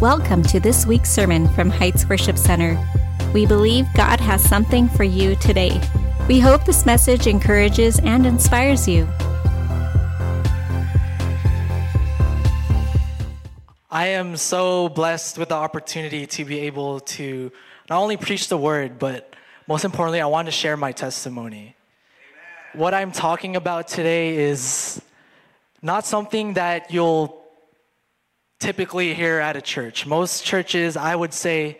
Welcome to this week's sermon from Heights Worship Center. We believe God has something for you today. We hope this message encourages and inspires you. I am so blessed with the opportunity to be able to not only preach the word, but most importantly, I want to share my testimony. Amen. What I'm talking about today is not something that you'll typically here at a church. Most churches, I would say,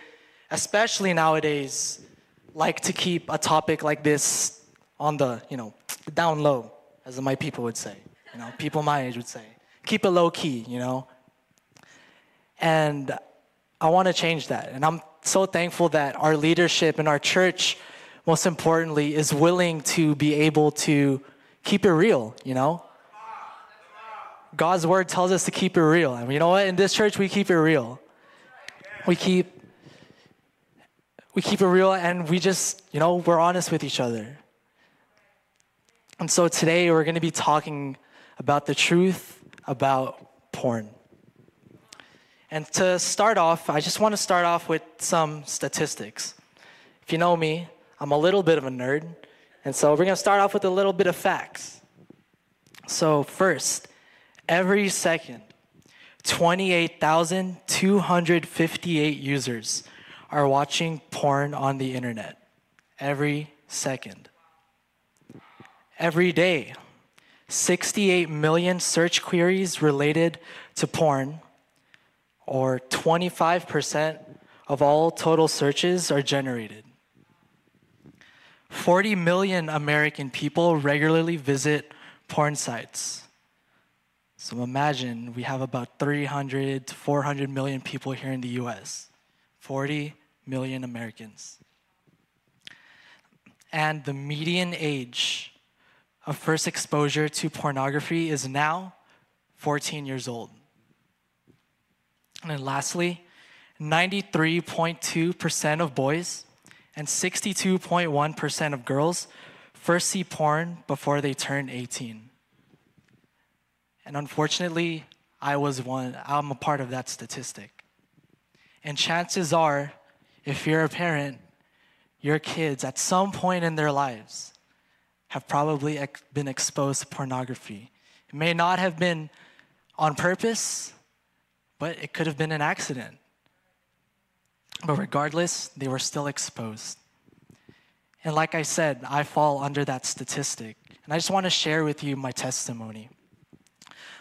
especially nowadays, like to keep a topic like this on the, down low, as my people would say. People my age would say. Keep it low key, And I want to change that. And I'm so thankful that our leadership and our church, most importantly, is willing to be able to keep it real, God's word tells us to keep it real. And you know what? In this church, we keep it real. We keep it real, and we just, we're honest with each other. And so today, we're going to be talking about the truth about porn. And to start off, I just want to start off with some statistics. If you know me, I'm a little bit of a nerd. And so we're going to start off with a little bit of facts. So first, every second, 28,258 users are watching porn on the internet. Every second. Every day, 68 million search queries related to porn, or 25% of all total searches are generated. 40 million American people regularly visit porn sites. So imagine we have about 300 to 400 million people here in the U.S., 40 million Americans. And the median age of first exposure to pornography is now 14 years old. And then lastly, 93.2% of boys and 62.1% of girls first see porn before they turn 18. And unfortunately, I'm a part of that statistic. And chances are, if you're a parent, your kids at some point in their lives have probably been exposed to pornography. It may not have been on purpose, but it could have been an accident. But regardless, they were still exposed. And like I said, I fall under that statistic. And I just want to share with you my testimony.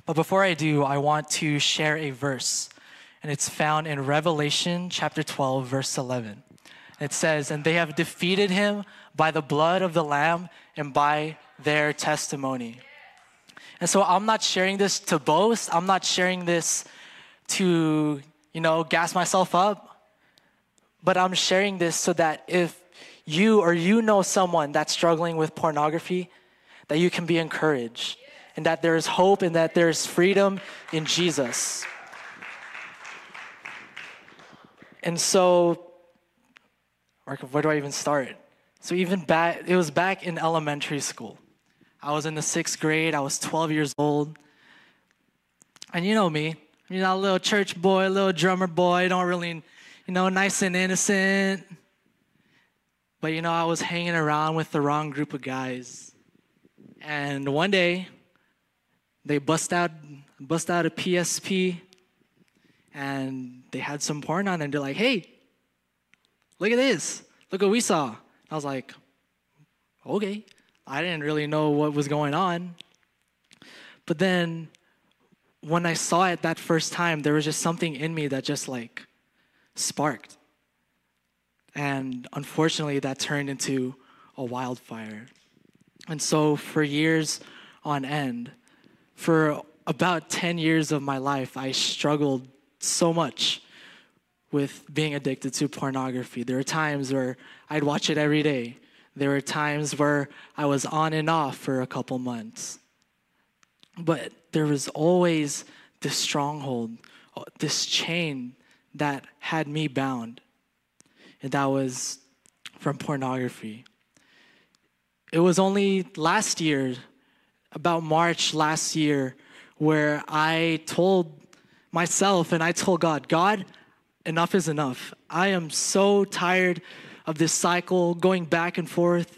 But before I do, I want to share a verse, and it's found in Revelation chapter 12, verse 11. It says, "And they have defeated him by the blood of the Lamb and by their testimony." And so I'm not sharing this to boast. I'm not sharing this to, gas myself up. But I'm sharing this so that if you or someone that's struggling with pornography, that you can be encouraged. And that there is hope and that there is freedom in Jesus. And so, where do I even start? So it was back in elementary school. I was in the 6th grade. I was 12 years old. And you know me. A little church boy, a little drummer boy. Don't really, nice and innocent. But, I was hanging around with the wrong group of guys. And one day, they bust out a PSP, and they had some porn on them. They're like, "Hey, look at this. Look what we saw." I was like, okay. I didn't really know what was going on. But then when I saw it that first time, there was just something in me that just sparked. And unfortunately, that turned into a wildfire. And so for years on end, for about 10 years of my life, I struggled so much with being addicted to pornography. There were times where I'd watch it every day. There were times where I was on and off for a couple months. But there was always this stronghold, this chain that had me bound. And that was from pornography. It was only last year, about March last year, where I told myself and I told God, enough is enough. I am so tired of this cycle going back and forth.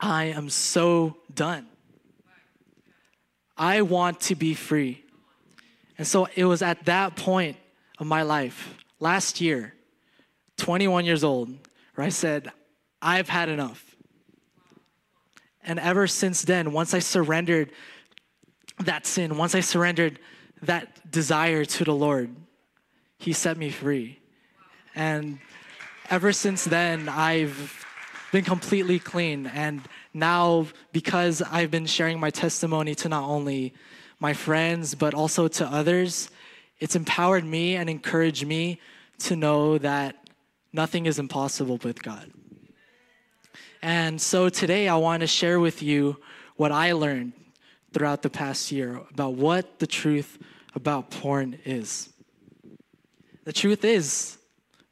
I am so done. I want to be free. And so it was at that point of my life, last year, 21 years old, where I said, I've had enough. And ever since then, once I surrendered that sin, once I surrendered that desire to the Lord, He set me free. And ever since then, I've been completely clean. And now, because I've been sharing my testimony to not only my friends, but also to others, it's empowered me and encouraged me to know that nothing is impossible with God. And so today I want to share with you what I learned throughout the past year about what the truth about porn is. The truth is,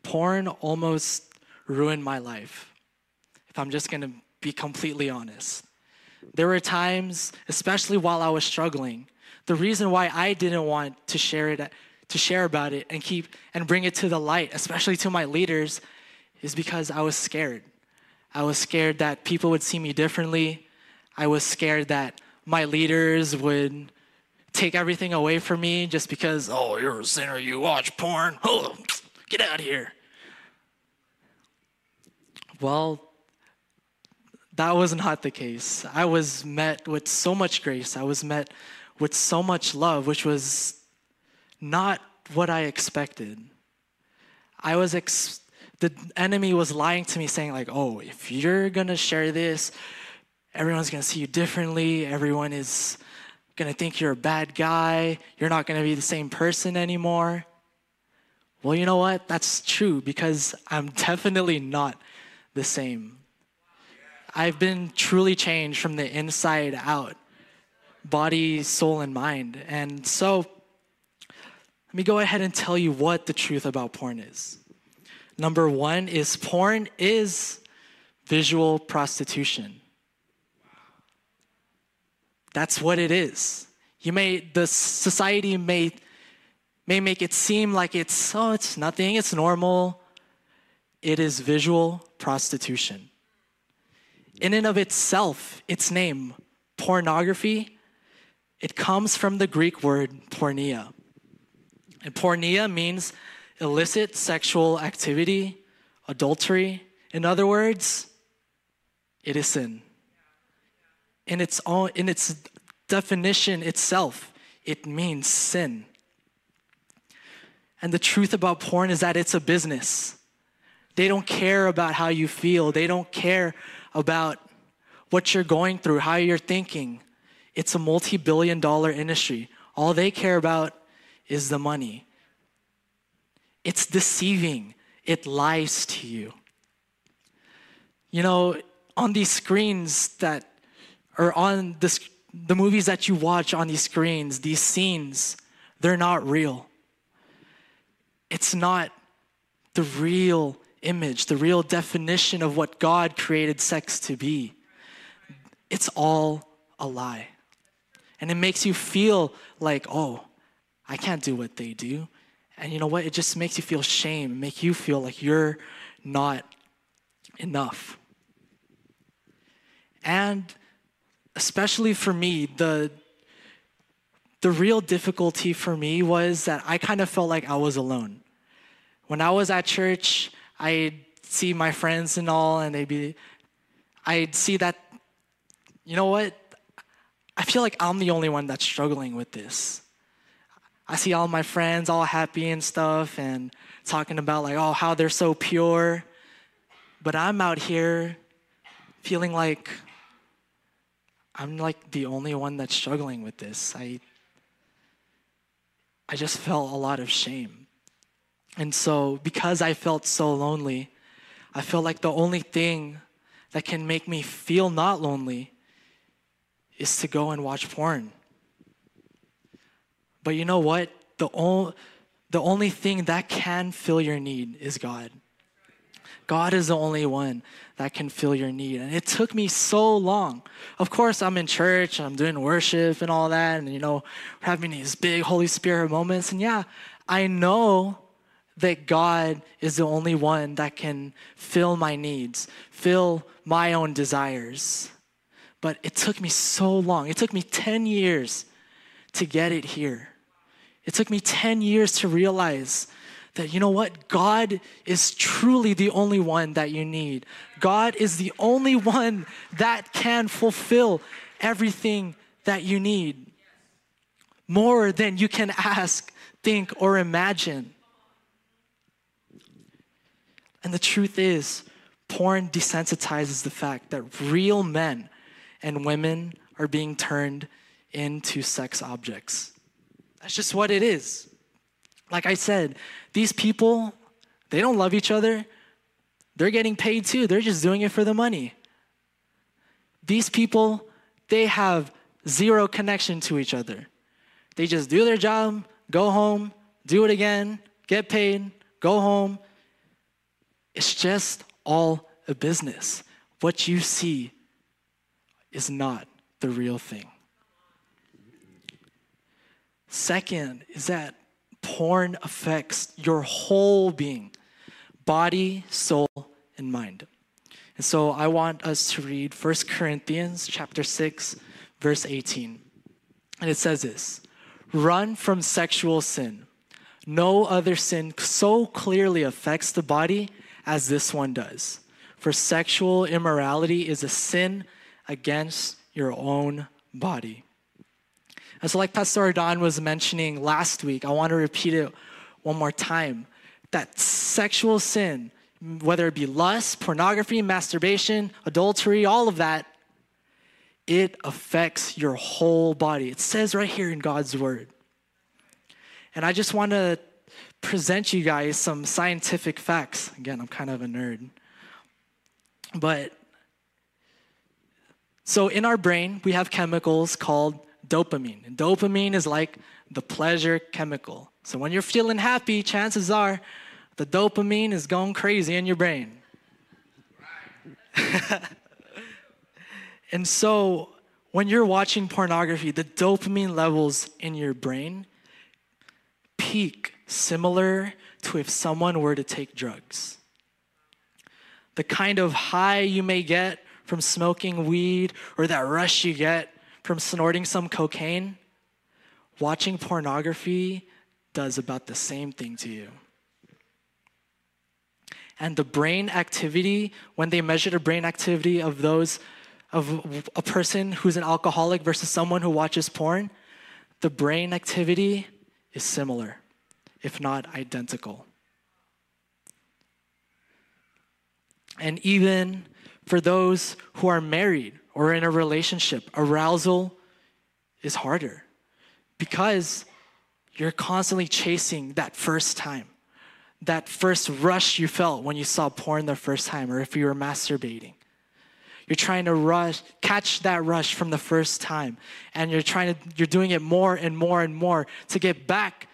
porn almost ruined my life, if I'm just going to be completely honest. There were times, especially while I was struggling, the reason why I didn't want to share about it and bring it to the light, especially to my leaders, is because I was scared. I was scared that people would see me differently. I was scared that my leaders would take everything away from me just because, oh, you're a sinner, you watch porn, oh, get out of here. Well, that was not the case. I was met with so much grace. I was met with so much love, which was not what I expected. The enemy was lying to me, saying like, oh, if you're gonna share this, everyone's gonna see you differently. Everyone is gonna think you're a bad guy. You're not gonna be the same person anymore. Well, you know what? That's true, because I'm definitely not the same. I've been truly changed from the inside out, body, soul, and mind. And so let me go ahead and tell you what the truth about porn is. Number one is, porn is visual prostitution. That's what it is. The society may make it seem like it's nothing, it's normal. It is visual prostitution. In and of itself, its name, pornography, it comes from the Greek word porneia. And porneia means illicit sexual activity, adultery. In other words, it is sin. In its definition itself, it means sin. And the truth about porn is that it's a business. They don't care about how you feel. They don't care about what you're going through, how you're thinking. It's a multi-billion-dollar industry. All they care about is the money. It's deceiving. It lies to you. You know, on these screens that are on the movies that you watch on these screens, these scenes, they're not real. It's not the real image, the real definition of what God created sex to be. It's all a lie. And it makes you feel like, oh, I can't do what they do. And you know what? It just makes you feel shame, make you feel like you're not enough. And especially for me, the real difficulty for me was that I kind of felt like I was alone. When I was at church, I'd see my friends and all, and I'd see that, you know what? I feel like I'm the only one that's struggling with this. I see all my friends all happy and stuff and talking about like, oh, how they're so pure. But I'm out here feeling like I'm like the only one that's struggling with this. I just felt a lot of shame. And so because I felt so lonely, I felt like the only thing that can make me feel not lonely is to go and watch porn. But you know what? The only thing that can fill your need is God. God is the only one that can fill your need. And it took me so long. Of course, I'm in church, and I'm doing worship and all that, and you know, having these big Holy Spirit moments. And yeah, I know that God is the only one that can fill my needs, fill my own desires. But it took me so long. It took me 10 years to get it here. It took me 10 years to realize that, you know what? God is truly the only one that you need. God is the only one that can fulfill everything that you need. More than you can ask, think, or imagine. And the truth is, porn desensitizes the fact that real men and women are being turned into sex objects. That's just what it is. Like I said, these people, they don't love each other. They're getting paid too. They're just doing it for the money. These people, they have zero connection to each other. They just do their job, go home, do it again, get paid, go home. It's just all a business. What you see is not the real thing. Second is that porn affects your whole being, body, soul, and mind. And so I want us to read 1 Corinthians chapter 6, verse 18. And it says this, "Run from sexual sin. No other sin so clearly affects the body as this one does. For sexual immorality is a sin against your own body." And so like Pastor Don was mentioning last week, I want to repeat it one more time, that sexual sin, whether it be lust, pornography, masturbation, adultery, all of that, it affects your whole body. It says right here in God's word. And I just want to present you guys some scientific facts. Again, I'm kind of a nerd. But, so in our brain, we have chemicals called dopamine. And dopamine is like the pleasure chemical. So when you're feeling happy, chances are the dopamine is going crazy in your brain. And so when you're watching pornography, the dopamine levels in your brain peak similar to if someone were to take drugs. The kind of high you may get from smoking weed or that rush you get from snorting some cocaine, watching pornography does about the same thing to you. And the brain activity, when they measure the brain activity of those of a person who's an alcoholic versus someone who watches porn, the brain activity is similar, if not identical. And even for those who are married or in a relationship, arousal is harder because you're constantly chasing that first time, that first rush you felt when you saw porn the first time or if you were masturbating. You're trying to catch that rush from the first time, and you're doing it more and more and more to get back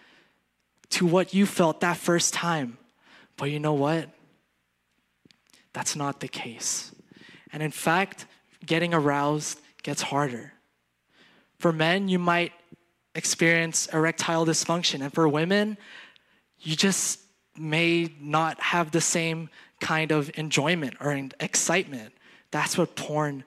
to what you felt that first time. But you know what? That's not the case. And in fact, getting aroused gets harder. For men, you might experience erectile dysfunction, and for women, you just may not have the same kind of enjoyment or excitement. That's what porn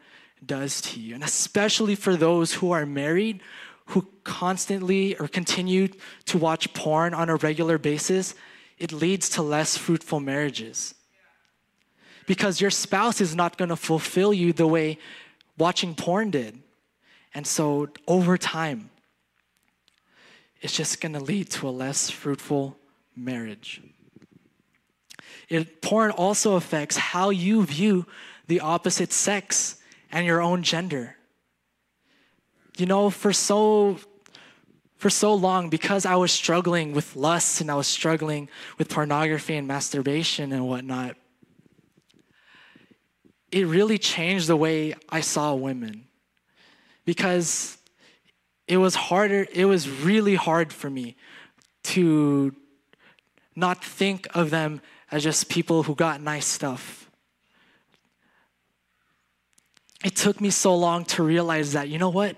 does to you. And especially for those who are married, who constantly or continue to watch porn on a regular basis, it leads to less fruitful marriages. Because your spouse is not going to fulfill you the way watching porn did. And so over time, it's just going to lead to a less fruitful marriage. Porn also affects how you view the opposite sex and your own gender. You know, for so long, because I was struggling with lust and I was struggling with pornography and masturbation and whatnot, it really changed the way I saw women, because it was harder. It was really hard for me to not think of them as just people who got nice stuff. It took me so long to realize that, you know what?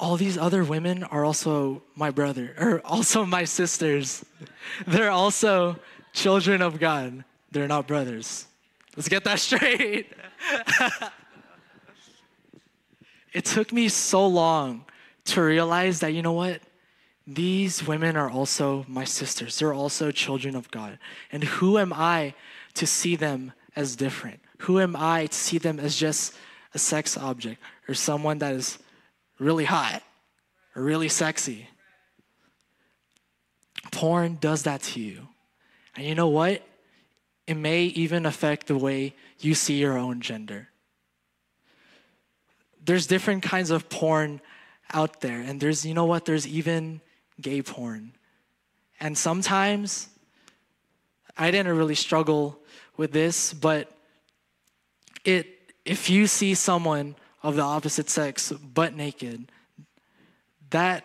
All these other women are also my brother, or also my sisters. They're also children of God. They're not brothers. Let's get that straight. It took me so long to realize that, you know what? These women are also my sisters. They're also children of God. And who am I to see them as different? Who am I to see them as just a sex object or someone that is really hot or really sexy? Porn does that to you. And you know what? It may even affect the way you see your own gender. There's different kinds of porn out there. And there's, you know what? There's even gay porn. And sometimes, I didn't really struggle with this, but if you see someone of the opposite sex butt naked, that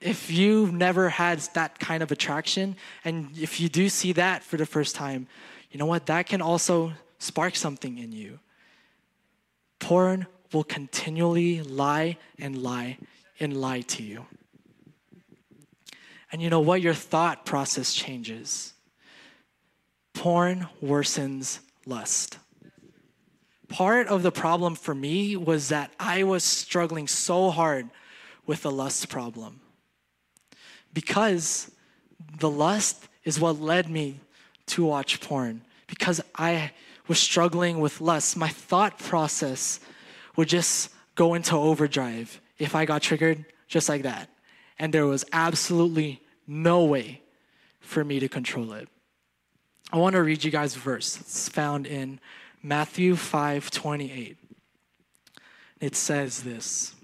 if you've never had that kind of attraction, and if you do see that for the first time, you know what? That can also spark something in you. Porn will continually lie and lie and lie to you. And you know what? Your thought process changes. Porn worsens lust. Part of the problem for me was that I was struggling so hard with the lust problem, because the lust is what led me to watch porn. Because I was struggling with lust, my thought process would just go into overdrive if I got triggered just like that. And there was absolutely no way for me to control it. I want to read you guys a verse. It's found in Matthew 5:28. It says this: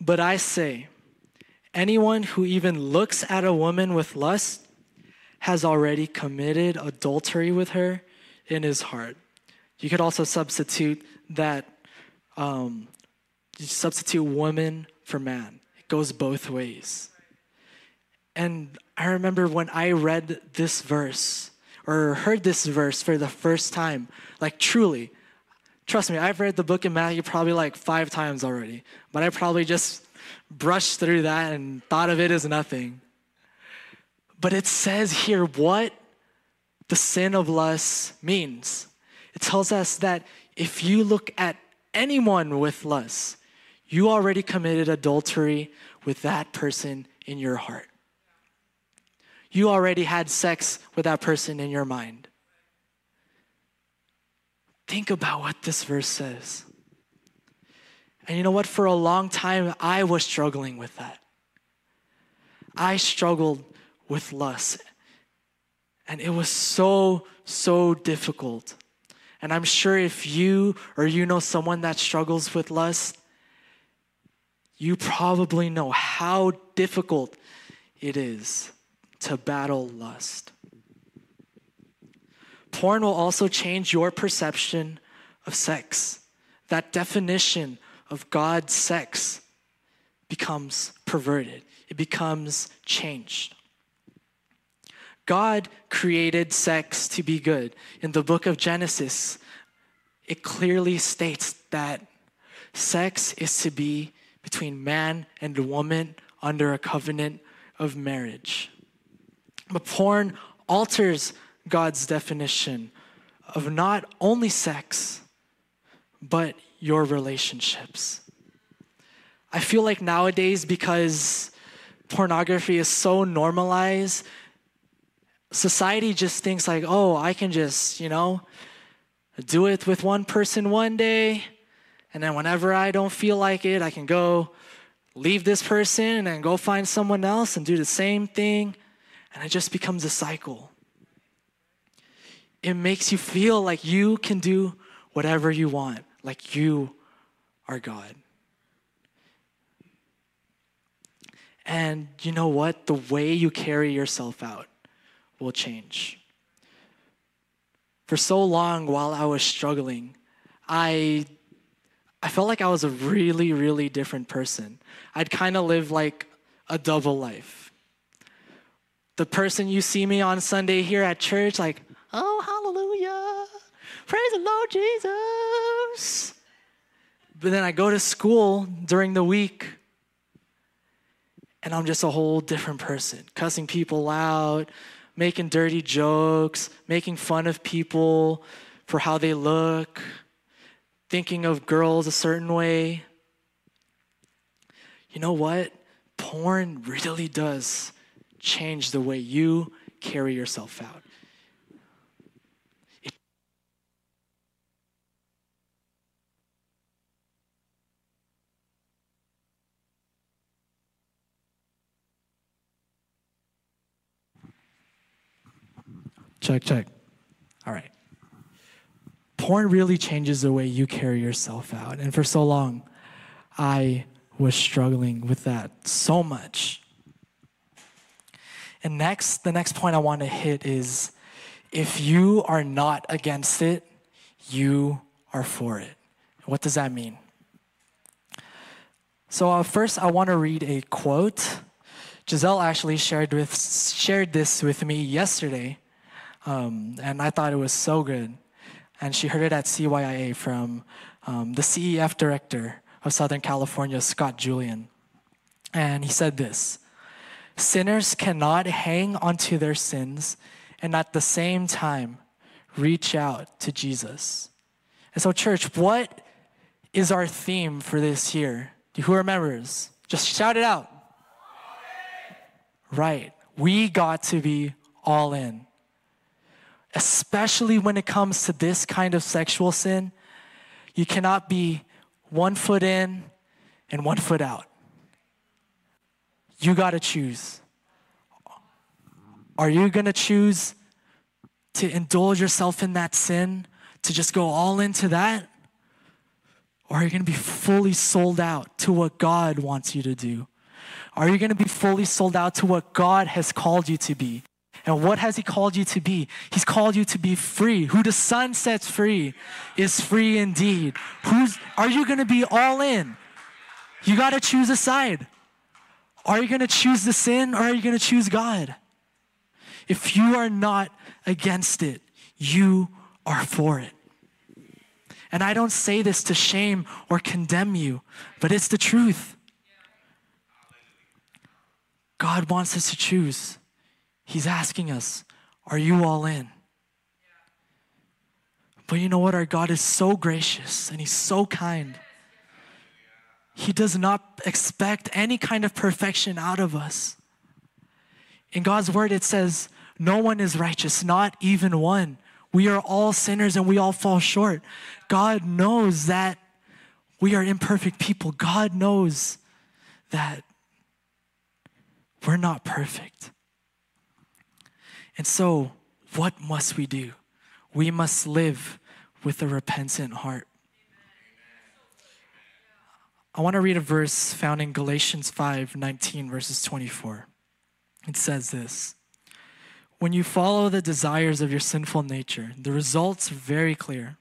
"But I say, anyone who even looks at a woman with lust has already committed adultery with her in his heart." You could also substitute that, you substitute woman for man. It goes both ways. And I remember when I read this verse or heard this verse for the first time, like truly, trust me, I've read the book of Matthew probably like 5 times already, but I probably just brushed through that and thought of it as nothing. But it says here what the sin of lust means. It tells us that if you look at anyone with lust, you already committed adultery with that person in your heart. You already had sex with that person in your mind. Think about what this verse says. And you know what? For a long time, I was struggling with that. I struggled with lust. And it was so difficult. And I'm sure if you or you know someone that struggles with lust, you probably know how difficult it is to battle lust. Porn will also change your perception of sex. That definition of God's sex becomes perverted. It becomes changed. God created sex to be good. In the book of Genesis, it clearly states that sex is to be between man and woman under a covenant of marriage. But porn alters God's definition of not only sex, but your relationships. I feel like nowadays, because pornography is so normalized, society just thinks like, oh, I can just, you know, do it with one person one day, and then whenever I don't feel like it, I can go leave this person and go find someone else and do the same thing. And it just becomes a cycle. It makes you feel like you can do whatever you want, like you are God. And you know what? The way you carry yourself out will change. For so long while I was struggling, I felt like I was a really different person. I'd kind of lived like a double life. The person you see me on Sunday here at church, like, oh, hallelujah, praise the Lord Jesus. But then I go to school during the week, and I'm just a whole different person, cussing people out, making dirty jokes, making fun of people for how they look, thinking of girls a certain way. You know what? Porn really does change the way you carry yourself out. Check, check. All right. Porn really changes the way you carry yourself out. And for so long, I was struggling with that so much. And next, the next point I want to hit is, if you are not against it, you are for it. What does that mean? So first, I want to read a quote. Giselle actually shared this with me yesterday. And I thought it was so good. And she heard it at CYIA from the CEF director of Southern California, Scott Julian. And he said this: sinners cannot hang onto their sins and at the same time reach out to Jesus. And so church, what is our theme for this year? Who remembers? Just shout it out. Right. We got to be all in. Especially when it comes to this kind of sexual sin, you cannot be one foot in and one foot out. You got to choose. Are you going to choose to indulge yourself in that sin, to just go all into that? Or are you going to be fully sold out to what God wants you to do? Are you going to be fully sold out to what God has called you to be? And what has he called you to be? He's called you to be free. Who the Son sets free is free indeed. Are you going to be all in? You got to choose a side. Are you going to choose the sin, or are you going to choose God? If you are not against it, you are for it. And I don't say this to shame or condemn you, but it's the truth. God wants us to choose. He's asking us, are you all in? But you know what? Our God is so gracious and he's so kind. He does not expect any kind of perfection out of us. In God's word, it says, no one is righteous, not even one. We are all sinners and we all fall short. God knows that we are imperfect people. God knows that we're not perfect. And so, what must we do? We must live with a repentant heart. I want to read a verse found in Galatians 5:19, verses 24. It says this: when you follow the desires of your sinful nature, the results are very clear.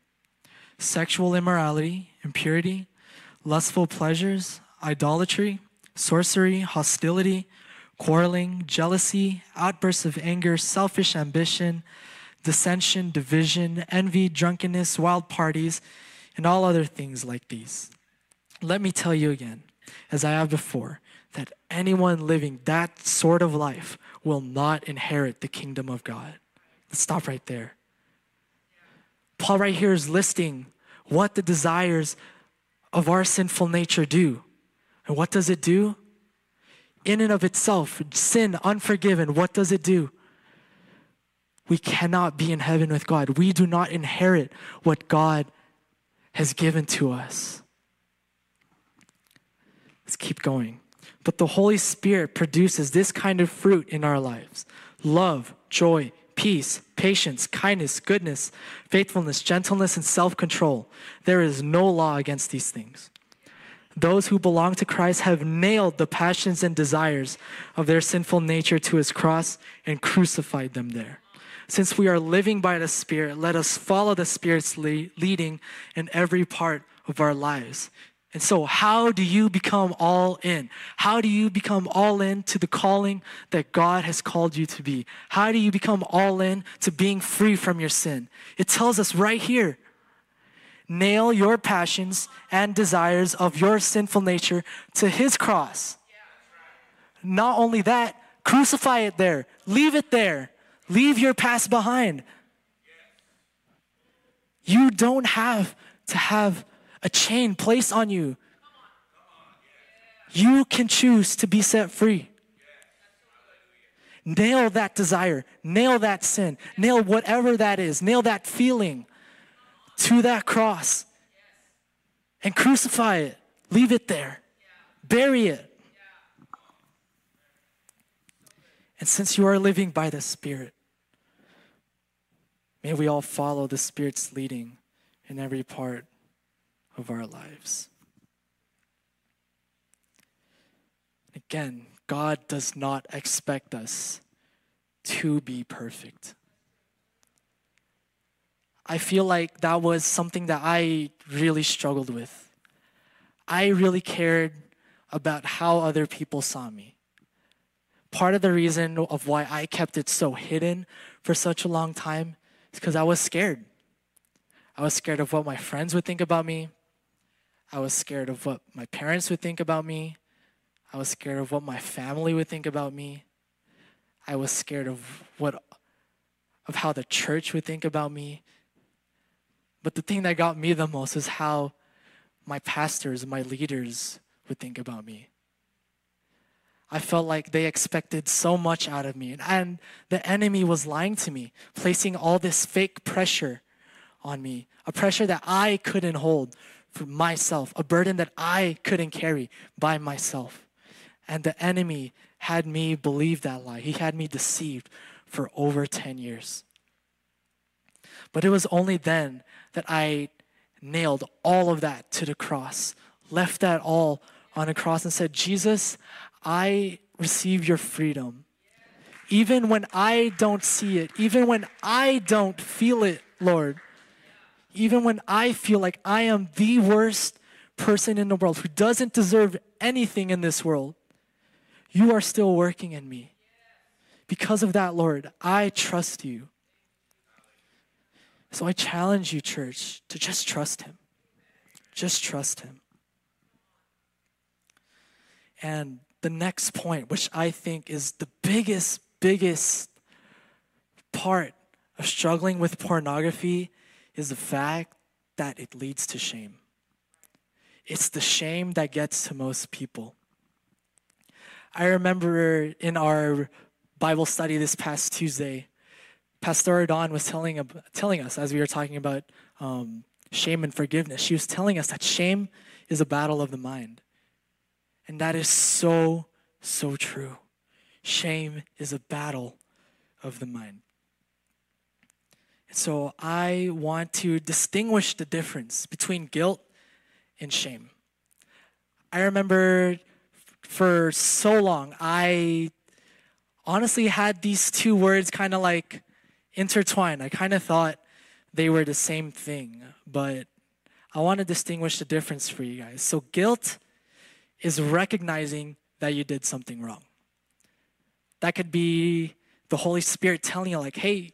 Sexual immorality, impurity, lustful pleasures, idolatry, sorcery, hostility, quarreling, jealousy, outbursts of anger, selfish ambition, dissension, division, envy, drunkenness, wild parties, and all other things like these. Let me tell you again, as I have before, that anyone living that sort of life will not inherit the kingdom of God. Let's stop right there. Paul right here is listing what the desires of our sinful nature do. And what does it do? In and of itself, sin, unforgiven, what does it do? We cannot be in heaven with God. We do not inherit what God has given to us. Let's keep going. But the Holy Spirit produces this kind of fruit in our lives: love, joy, peace, patience, kindness, goodness, faithfulness, gentleness, and self-control. There is no law against these things. Those who belong to Christ have nailed the passions and desires of their sinful nature to his cross and crucified them there. Since we are living by the Spirit, let us follow the Spirit's leading in every part of our lives. And so how do you become all in? How do you become all in to the calling that God has called you to be? How do you become all in to being free from your sin? It tells us right here. Nail your passions and desires of your sinful nature to his cross. Not only that, crucify it there. Leave it there. Leave your past behind. You don't have to have a chain placed on you. You can choose to be set free. Nail that desire. Nail that sin. Nail whatever that is. Nail that feeling to that cross. And crucify it. Leave it there. Bury it. And since you are living by the Spirit, may we all follow the Spirit's leading in every part of our lives. Again, God does not expect us to be perfect. I feel like that was something that I really struggled with. I really cared about how other people saw me. Part of the reason of why I kept it so hidden for such a long time is because I was scared. I was scared of what my friends would think about me. I was scared of what my parents would think about me. I was scared of what my family would think about me. I was scared of how the church would think about me. But the thing that got me the most is how my pastors, my leaders would think about me. I felt like they expected so much out of me. And the enemy was lying to me, placing all this fake pressure on me, a pressure that I couldn't hold for myself, a burden that I couldn't carry by myself. And the enemy had me believe that lie. He had me deceived for over 10 years. But it was only then that I nailed all of that to the cross, left that all on a cross and said, Jesus, I receive your freedom. Even when I don't see it, even when I don't feel it, Lord, even when I feel like I am the worst person in the world who doesn't deserve anything in this world, you are still working in me. Because of that, Lord, I trust you. So I challenge you, church, to just trust him. Just trust him. And the next point, which I think is the biggest part of struggling with pornography, is the fact that it leads to shame. It's the shame that gets to most people. I remember in our Bible study this past Tuesday, Pastor Don was telling us, as we were talking about shame and forgiveness, she was telling us that shame is a battle of the mind. And that is so, so true. Shame is a battle of the mind. And so I want to distinguish the difference between guilt and shame. I remember for so long, I honestly had these two words kind of like intertwined. I kind of thought they were the same thing, but I want to distinguish the difference for you guys. So guilt is recognizing that you did something wrong. That could be the Holy Spirit telling you like, hey,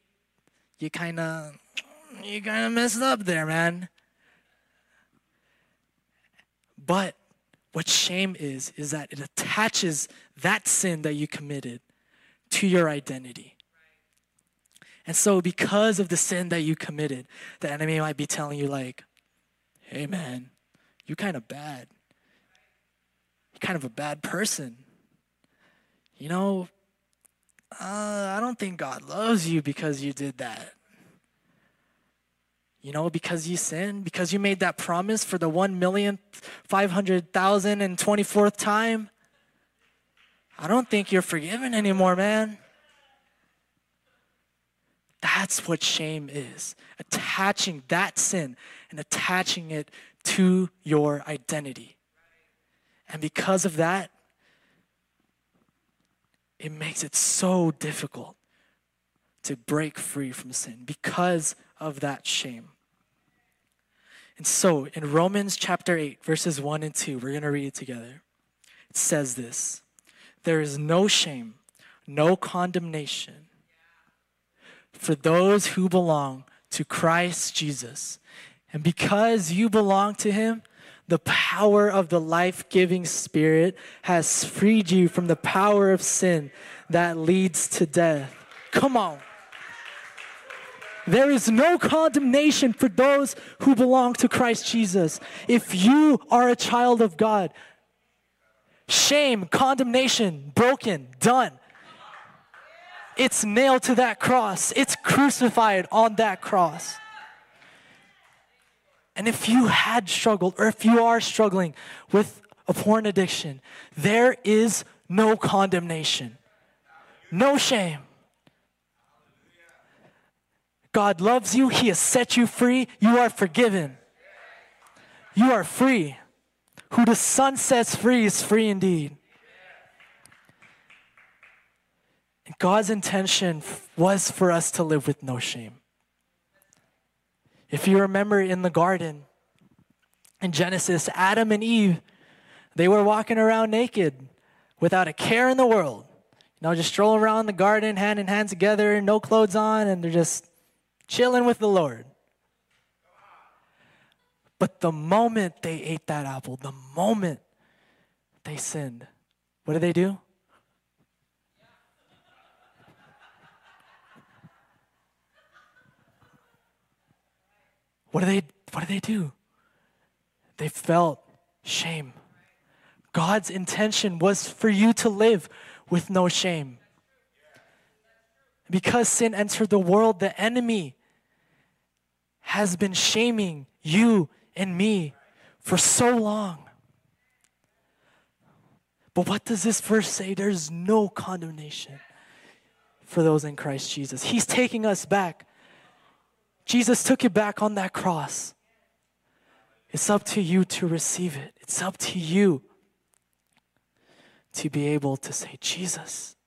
you kind of messed up there, man. But what shame is that it attaches that sin that you committed to your identity. And so because of the sin that you committed, the enemy might be telling you like, hey, man, you kind of bad. Kind of a bad person. You know, I don't think God loves you because you did that. You know, because you sinned, because you made that promise for the 1,500,024th time. I don't think you're forgiven anymore, man. That's what shame is. Attaching that sin and attaching it to your identity. And because of that, it makes it so difficult to break free from sin because of that shame. And so in Romans chapter 8, verses 1 and 2, we're going to read it together. It says this, there is no shame, no condemnation for those who belong to Christ Jesus. And because you belong to him, The power of the life-giving Spirit has freed you from the power of sin that leads to death. Come on. There is no condemnation for those who belong to Christ Jesus. If you are a child of God, shame, condemnation, broken, done. It's nailed to that cross. It's crucified on that cross. And if you had struggled, or if you are struggling with a porn addiction, there is no condemnation, no shame. God loves you. He has set you free. You are forgiven. You are free. Who the Son sets free is free indeed. And God's intention was for us to live with no shame. If you remember in the garden, in Genesis, Adam and Eve, they were walking around naked without a care in the world. You know, just strolling around the garden, hand in hand together, no clothes on, and they're just chilling with the Lord. But the moment they ate that apple, the moment they sinned, what did they do? What do they do? They felt shame. God's intention was for you to live with no shame. Because sin entered the world, the enemy has been shaming you and me for so long. But what does this verse say? There's no condemnation for those in Christ Jesus. He's taking us back. Jesus took it back on that cross. It's up to you to receive it. It's up to you to be able to say, Jesus,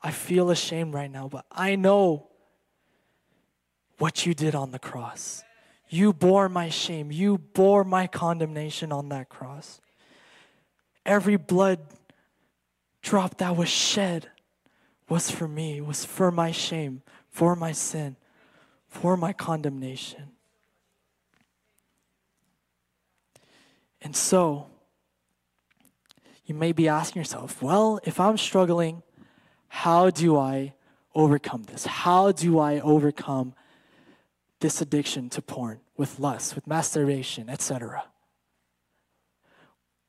I feel ashamed right now, but I know what you did on the cross. You bore my shame. You bore my condemnation on that cross. Every blood drop that was shed was for me, was for my shame, for my sin, for my condemnation. And so, you may be asking yourself, well, if I'm struggling, how do I overcome this? How do I overcome this addiction to porn, with lust, with masturbation, etc.?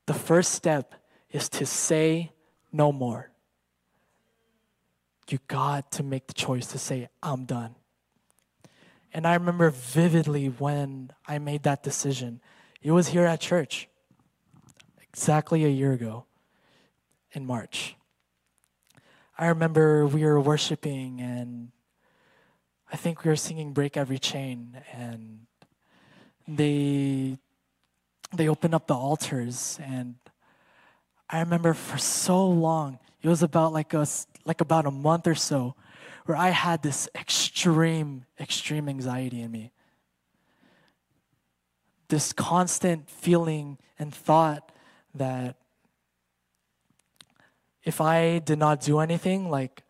The first step is to say no more. You got to make the choice to say, I'm done. And I remember vividly when I made that decision. It was here at church exactly a year ago in March. I remember we were worshiping, and I think we were singing Break Every Chain, and they opened up the altars, and I remember for so long, it was about about a month or so, where I had this extreme anxiety in me. This constant feeling and thought that if I did not do anything, like,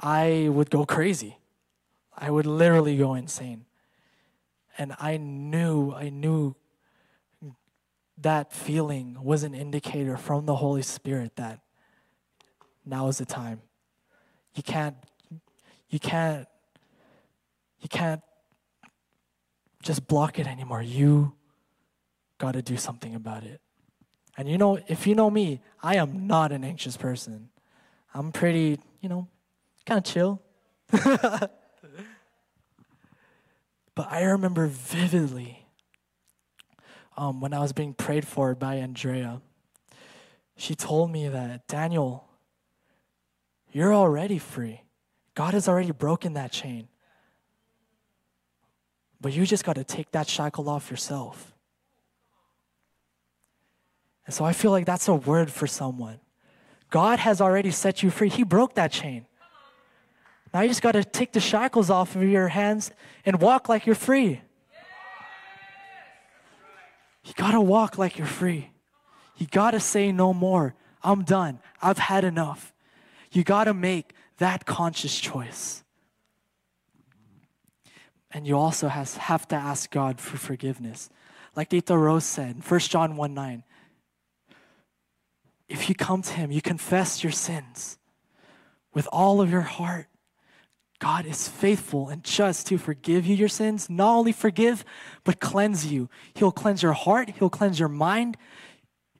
I would go crazy. I would literally go insane. And I knew that feeling was an indicator from the Holy Spirit that now is the time. You can't just block it anymore. You got to do something about it. And you know, if you know me, I am not an anxious person. I'm pretty, kind of chill. But I remember vividly when I was being prayed for by Andrea, she told me that, Daniel, you're already free. God has already broken that chain. But you just got to take that shackle off yourself. And so I feel like that's a word for someone. God has already set you free. He broke that chain. Now you just got to take the shackles off of your hands and walk like you're free. You got to walk like you're free. You got to say no more. I'm done. I've had enough. You got to make that conscious choice. And you also have to ask God for forgiveness. Like Dieter Rose said, 1 John 1:9, if you come to him, you confess your sins with all of your heart, God is faithful and just to forgive you your sins, not only forgive, but cleanse you. He'll cleanse your heart. He'll cleanse your mind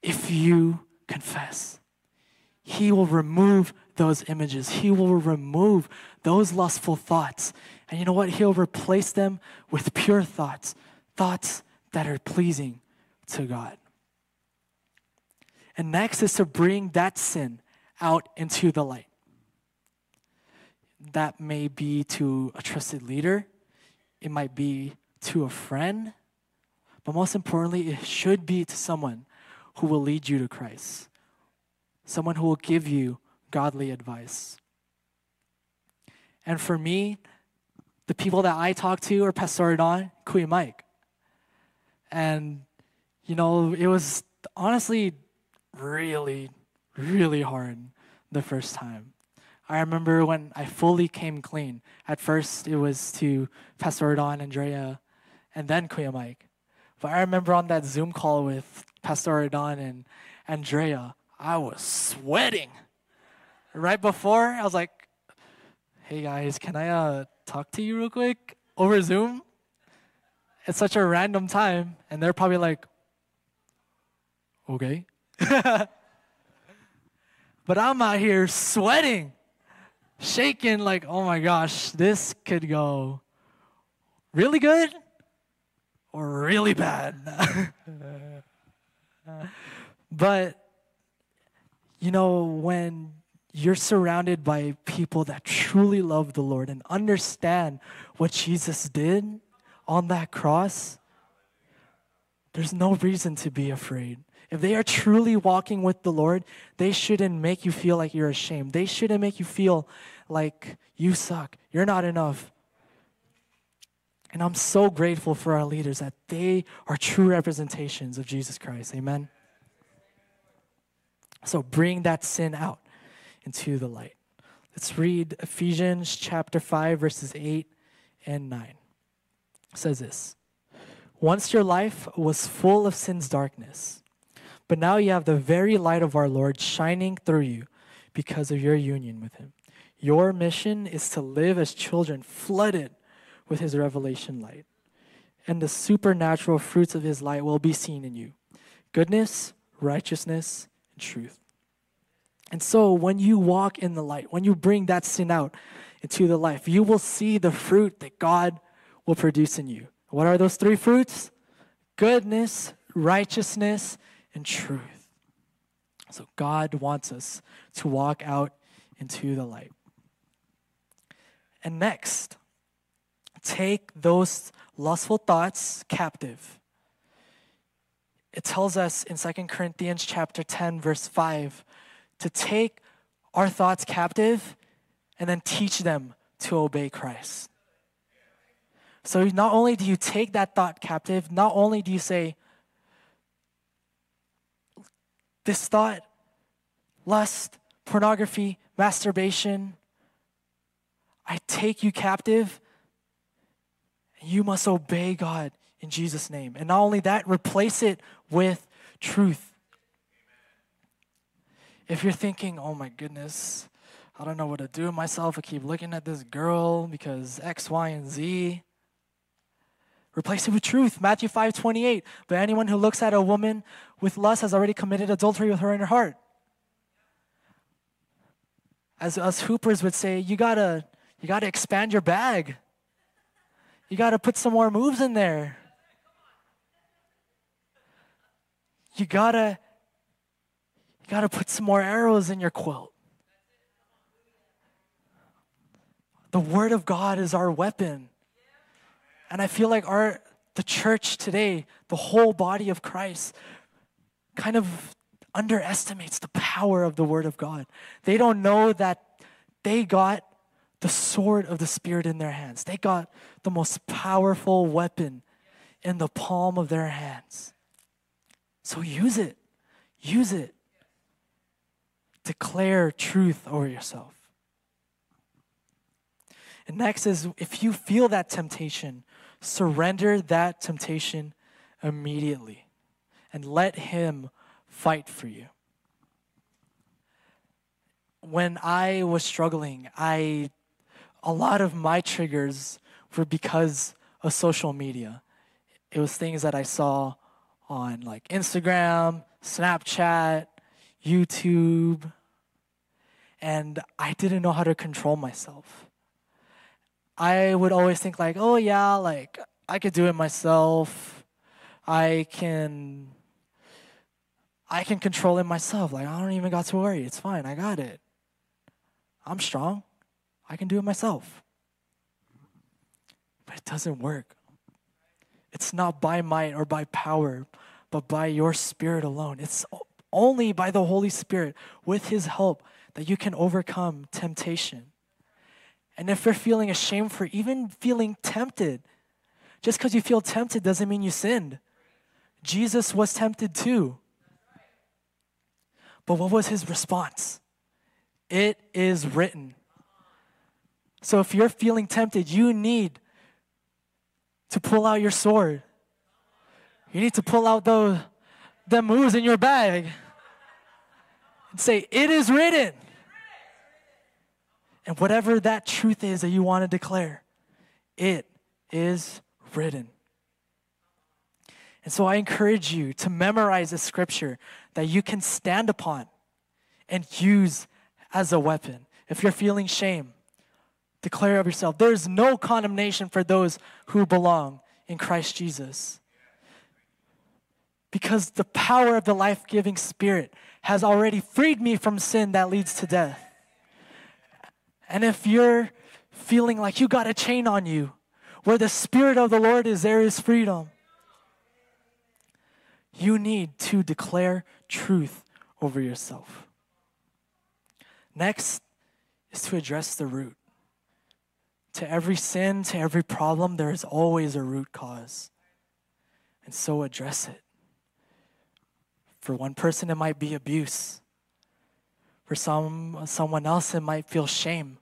if you confess. He will remove those images. He will remove those lustful thoughts. And you know what? He'll replace them with pure thoughts, thoughts that are pleasing to God. And next is to bring that sin out into the light. That may be to a trusted leader. It might be to a friend. But most importantly, it should be to someone who will lead you to Christ. Someone who will give you godly advice. And for me, the people that I talk to are Pastor Don, Kuya Mike. And, you know, it was honestly really, really hard the first time. I remember when I fully came clean. At first, it was to Pastor Don, Andrea, and then Kuya Mike. But I remember on that Zoom call with Pastor Don and Andrea, I was sweating. Right before, I was like, hey guys, can I talk to you real quick over Zoom? It's such a random time. And they're probably like, okay. But I'm out here sweating. Shaking like, oh my gosh, this could go really good or really bad. But, you know, when you're surrounded by people that truly love the Lord and understand what Jesus did on that cross, there's no reason to be afraid. If they are truly walking with the Lord, they shouldn't make you feel like you're ashamed. They shouldn't make you feel like you suck. You're not enough. And I'm so grateful for our leaders that they are true representations of Jesus Christ. Amen? So bring that sin out into the light. Let's read Ephesians chapter 5, verses 8 and 9. It says this, once your life was full of sin's darkness, but now you have the very light of our Lord shining through you because of your union with him. Your mission is to live as children flooded with his revelation light. And the supernatural fruits of his light will be seen in you. Goodness, righteousness, and truth. And so when you walk in the light, when you bring that sin out into the life, you will see the fruit that God will produce in you. What are those three fruits? Goodness, righteousness, and truth. So God wants us to walk out into the light. And next, take those lustful thoughts captive. It tells us in 2 Corinthians chapter 10, verse 5, to take our thoughts captive and then teach them to obey Christ. So not only do you take that thought captive, not only do you say, this thought, lust, pornography, masturbation, I take you captive. You must obey God in Jesus' name. And not only that, replace it with truth. If you're thinking, oh my goodness, I don't know what to do with myself. I keep looking at this girl because X, Y, and Z. Replace it with truth. Matthew 5:28. But anyone who looks at a woman with lust has already committed adultery with her in her heart. As us hoopers would say, you gotta expand your bag. You gotta put some more moves in there. You gotta put some more arrows in your quilt. The Word of God is our weapon. And I feel like the church today, the whole body of Christ, kind of underestimates the power of the Word of God. They don't know that they got the sword of the Spirit in their hands. They got the most powerful weapon in the palm of their hands. So use it. Use it. Declare truth over yourself. And next is, if you feel that temptation, surrender that temptation immediately and let Him fight for you. When I was struggling, a lot of my triggers were because of social media. It was things that I saw on like Instagram, Snapchat, YouTube, and I didn't know how to control myself. I would always think like, oh yeah, like I could do it myself. I can control it myself. Like I don't even got to worry. It's fine. I got it. I'm strong. I can do it myself. But it doesn't work. It's not by might or by power, but by your spirit alone. It's only by the Holy Spirit, with His help, that you can overcome temptation. And if you're feeling ashamed for even feeling tempted, just because you feel tempted doesn't mean you sinned. Jesus was tempted too. But what was His response? It is written. So if you're feeling tempted, you need to pull out your sword. You need to pull out the moves in your bag and say, it is written. And whatever that truth is that you want to declare, it is written. And so I encourage you to memorize a scripture that you can stand upon and use as a weapon. If you're feeling shame, declare of yourself, there is no condemnation for those who belong in Christ Jesus. Because the power of the life-giving Spirit has already freed me from sin that leads to death. And if you're feeling like you got a chain on you, where the Spirit of the Lord is, there is freedom. You need to declare truth over yourself. Next is to address the root. To every sin, to every problem, there is always a root cause. And so address it. For one person, it might be abuse. For someone else, it might feel shame.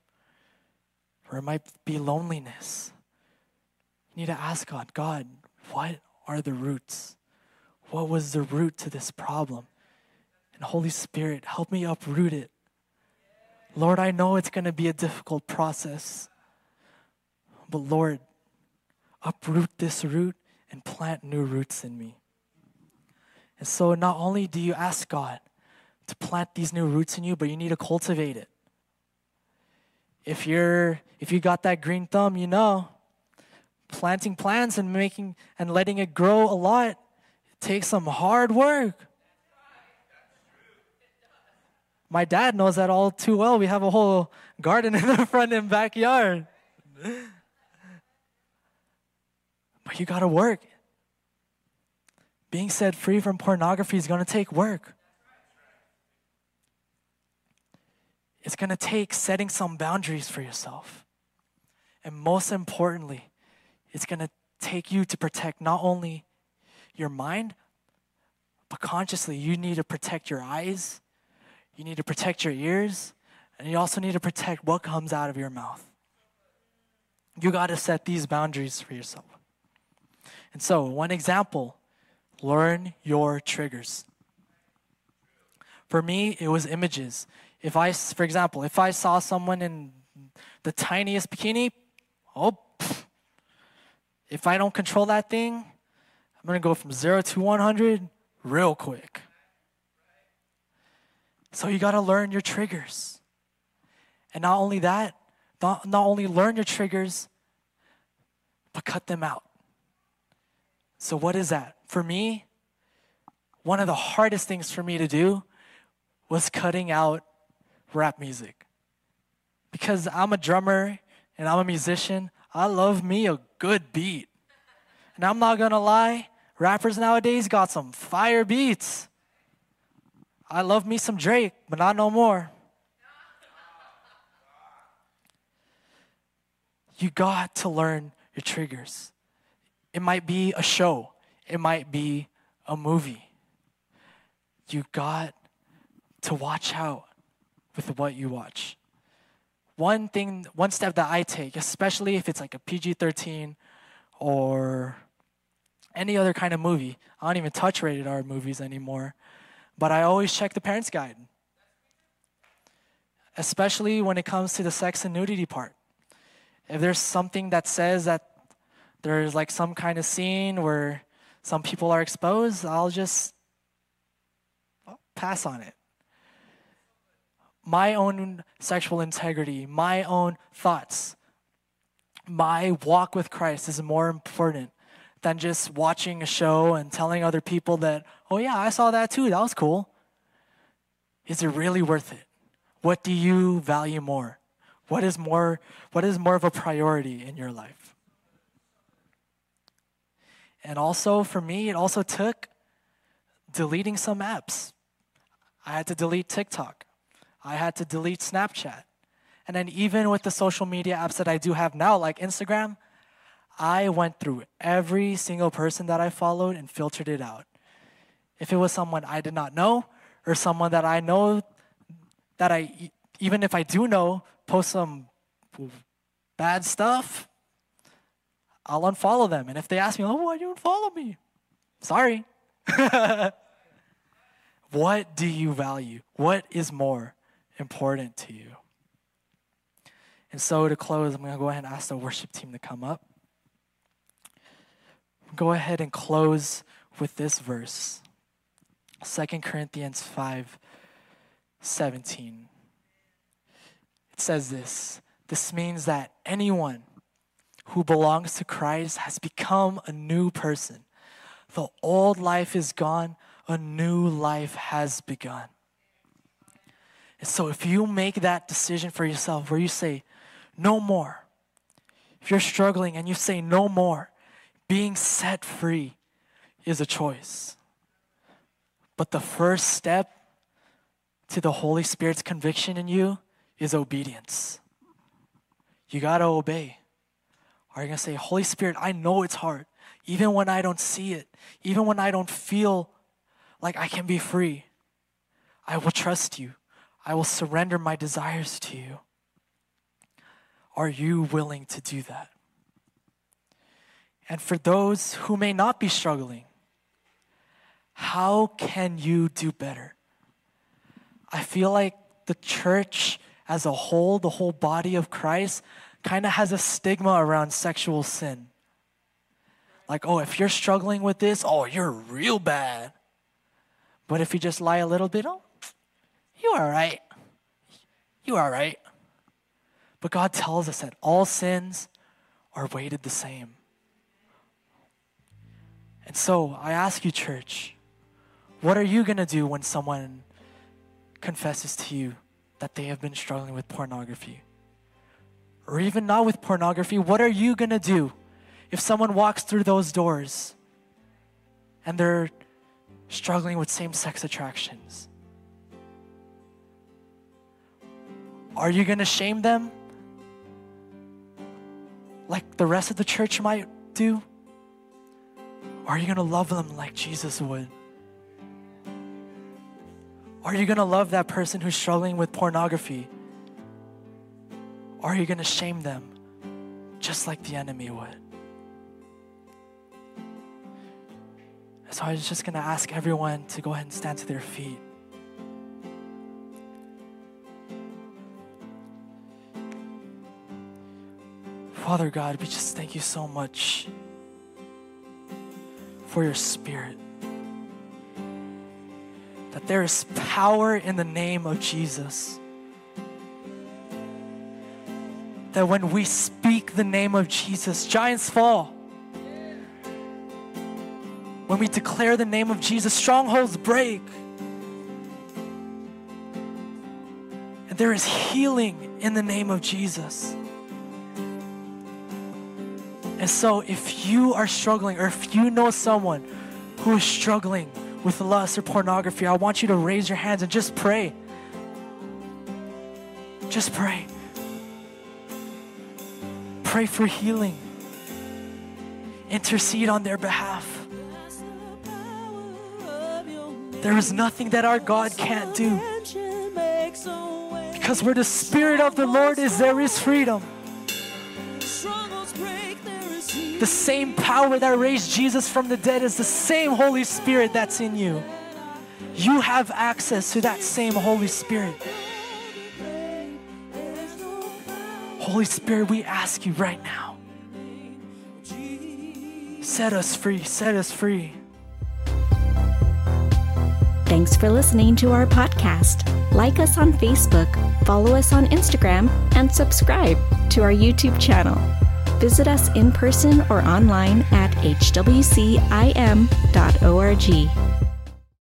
Or it might be loneliness. You need to ask God, God, what are the roots? What was the root to this problem? And Holy Spirit, help me uproot it. Lord, I know it's going to be a difficult process. But Lord, uproot this root and plant new roots in me. And so not only do you ask God to plant these new roots in you, but you need to cultivate it. If you got that green thumb, you know, planting plants and letting it grow a lot, it takes some hard work. My dad knows that all too well. We have a whole garden in the front and backyard. But you got to work. Being set free from pornography is going to take work. It's going to take setting some boundaries for yourself. And most importantly, it's going to take you to protect not only your mind, but consciously you need to protect your eyes, you need to protect your ears, and you also need to protect what comes out of your mouth. You got to set these boundaries for yourself. And so, one example, learn your triggers. For me, it was images. For example, if I saw someone in the tiniest bikini, if I don't control that thing, I'm going to go from 0 to 100 real quick. So you got to learn your triggers. And not only that, learn your triggers, but cut them out. So what is that? For me, one of the hardest things for me to do was cutting out rap music. Because I'm a drummer and I'm a musician, I love me a good beat. And I'm not gonna lie, rappers nowadays got some fire beats. I love me some Drake, but not no more. You got to learn your triggers. It might be a show. It might be a movie. You got to watch out with what you watch. One step that I take, especially if it's like a PG-13 or any other kind of movie. I don't even touch rated R movies anymore. But I always check the parents' guide, especially when it comes to the sex and nudity part. If there's something that says that there's like some kind of scene where some people are exposed, I'll just pass on it. My own sexual integrity, my own thoughts, my walk with Christ is more important than just watching a show and telling other people that, oh yeah, I saw that too, that was cool. Is it really worth it? What do you value more? What is more of a priority in your life? And also for me, it also took deleting some apps. I had to delete TikTok. I had to delete Snapchat. And then even with the social media apps that I do have now, like Instagram, I went through every single person that I followed and filtered it out. If it was someone I did not know, or someone that I know that I, even if I do know, post some bad stuff, I'll unfollow them. And if they ask me, oh, why do you unfollow me? Sorry. What do you value? What is more important to you? And so to close, I'm going to go ahead and ask the worship team to come up. Go ahead and close with this verse, 2 Corinthians 5:17. It says this. This means that anyone who belongs to Christ has become a new person. The old life is gone, a new life has begun. And so if you make that decision for yourself where you say, no more. If you're struggling and you say, no more, being set free is a choice. But the first step to the Holy Spirit's conviction in you is obedience. You got to obey. Are you going to say, Holy Spirit, I know it's hard. Even when I don't see it, even when I don't feel like I can be free, I will trust you. I will surrender my desires to you. Are you willing to do that? And for those who may not be struggling, how can you do better? I feel like the church as a whole, the whole body of Christ, kind of has a stigma around sexual sin. Like, oh, if you're struggling with this, oh, you're real bad. But if you just lie a little bit, oh, you're all right. You're all right. But God tells us that all sins are weighted the same. And so I ask you, church, what are you going to do when someone confesses to you that they have been struggling with pornography? Or even not with pornography, what are you going to do if someone walks through those doors and they're struggling with same-sex attractions? Are you going to shame them like the rest of the church might do? Are you going to love them like Jesus would? Are you going to love that person who's struggling with pornography? Or are you going to shame them just like the enemy would? So I was just going to ask everyone to go ahead and stand to their feet. Father God, we just thank you so much for your Spirit. That there is power in the name of Jesus. That when we speak the name of Jesus, giants fall. When we declare the name of Jesus, strongholds break. And there is healing in the name of Jesus. And so if you are struggling, or if you know someone who is struggling with lust or pornography, I want you to raise your hands and just pray. Just pray. Pray for healing. Intercede on their behalf. There is nothing that our God can't do. Because where the Spirit of the Lord is, there is freedom. The same power that raised Jesus from the dead is the same Holy Spirit that's in you. You have access to that same Holy Spirit. Holy Spirit, we ask you right now. Set us free. Set us free. Thanks for listening to our podcast. Like us on Facebook, follow us on Instagram, and subscribe to our YouTube channel. Visit us in person or online at hwcim.org.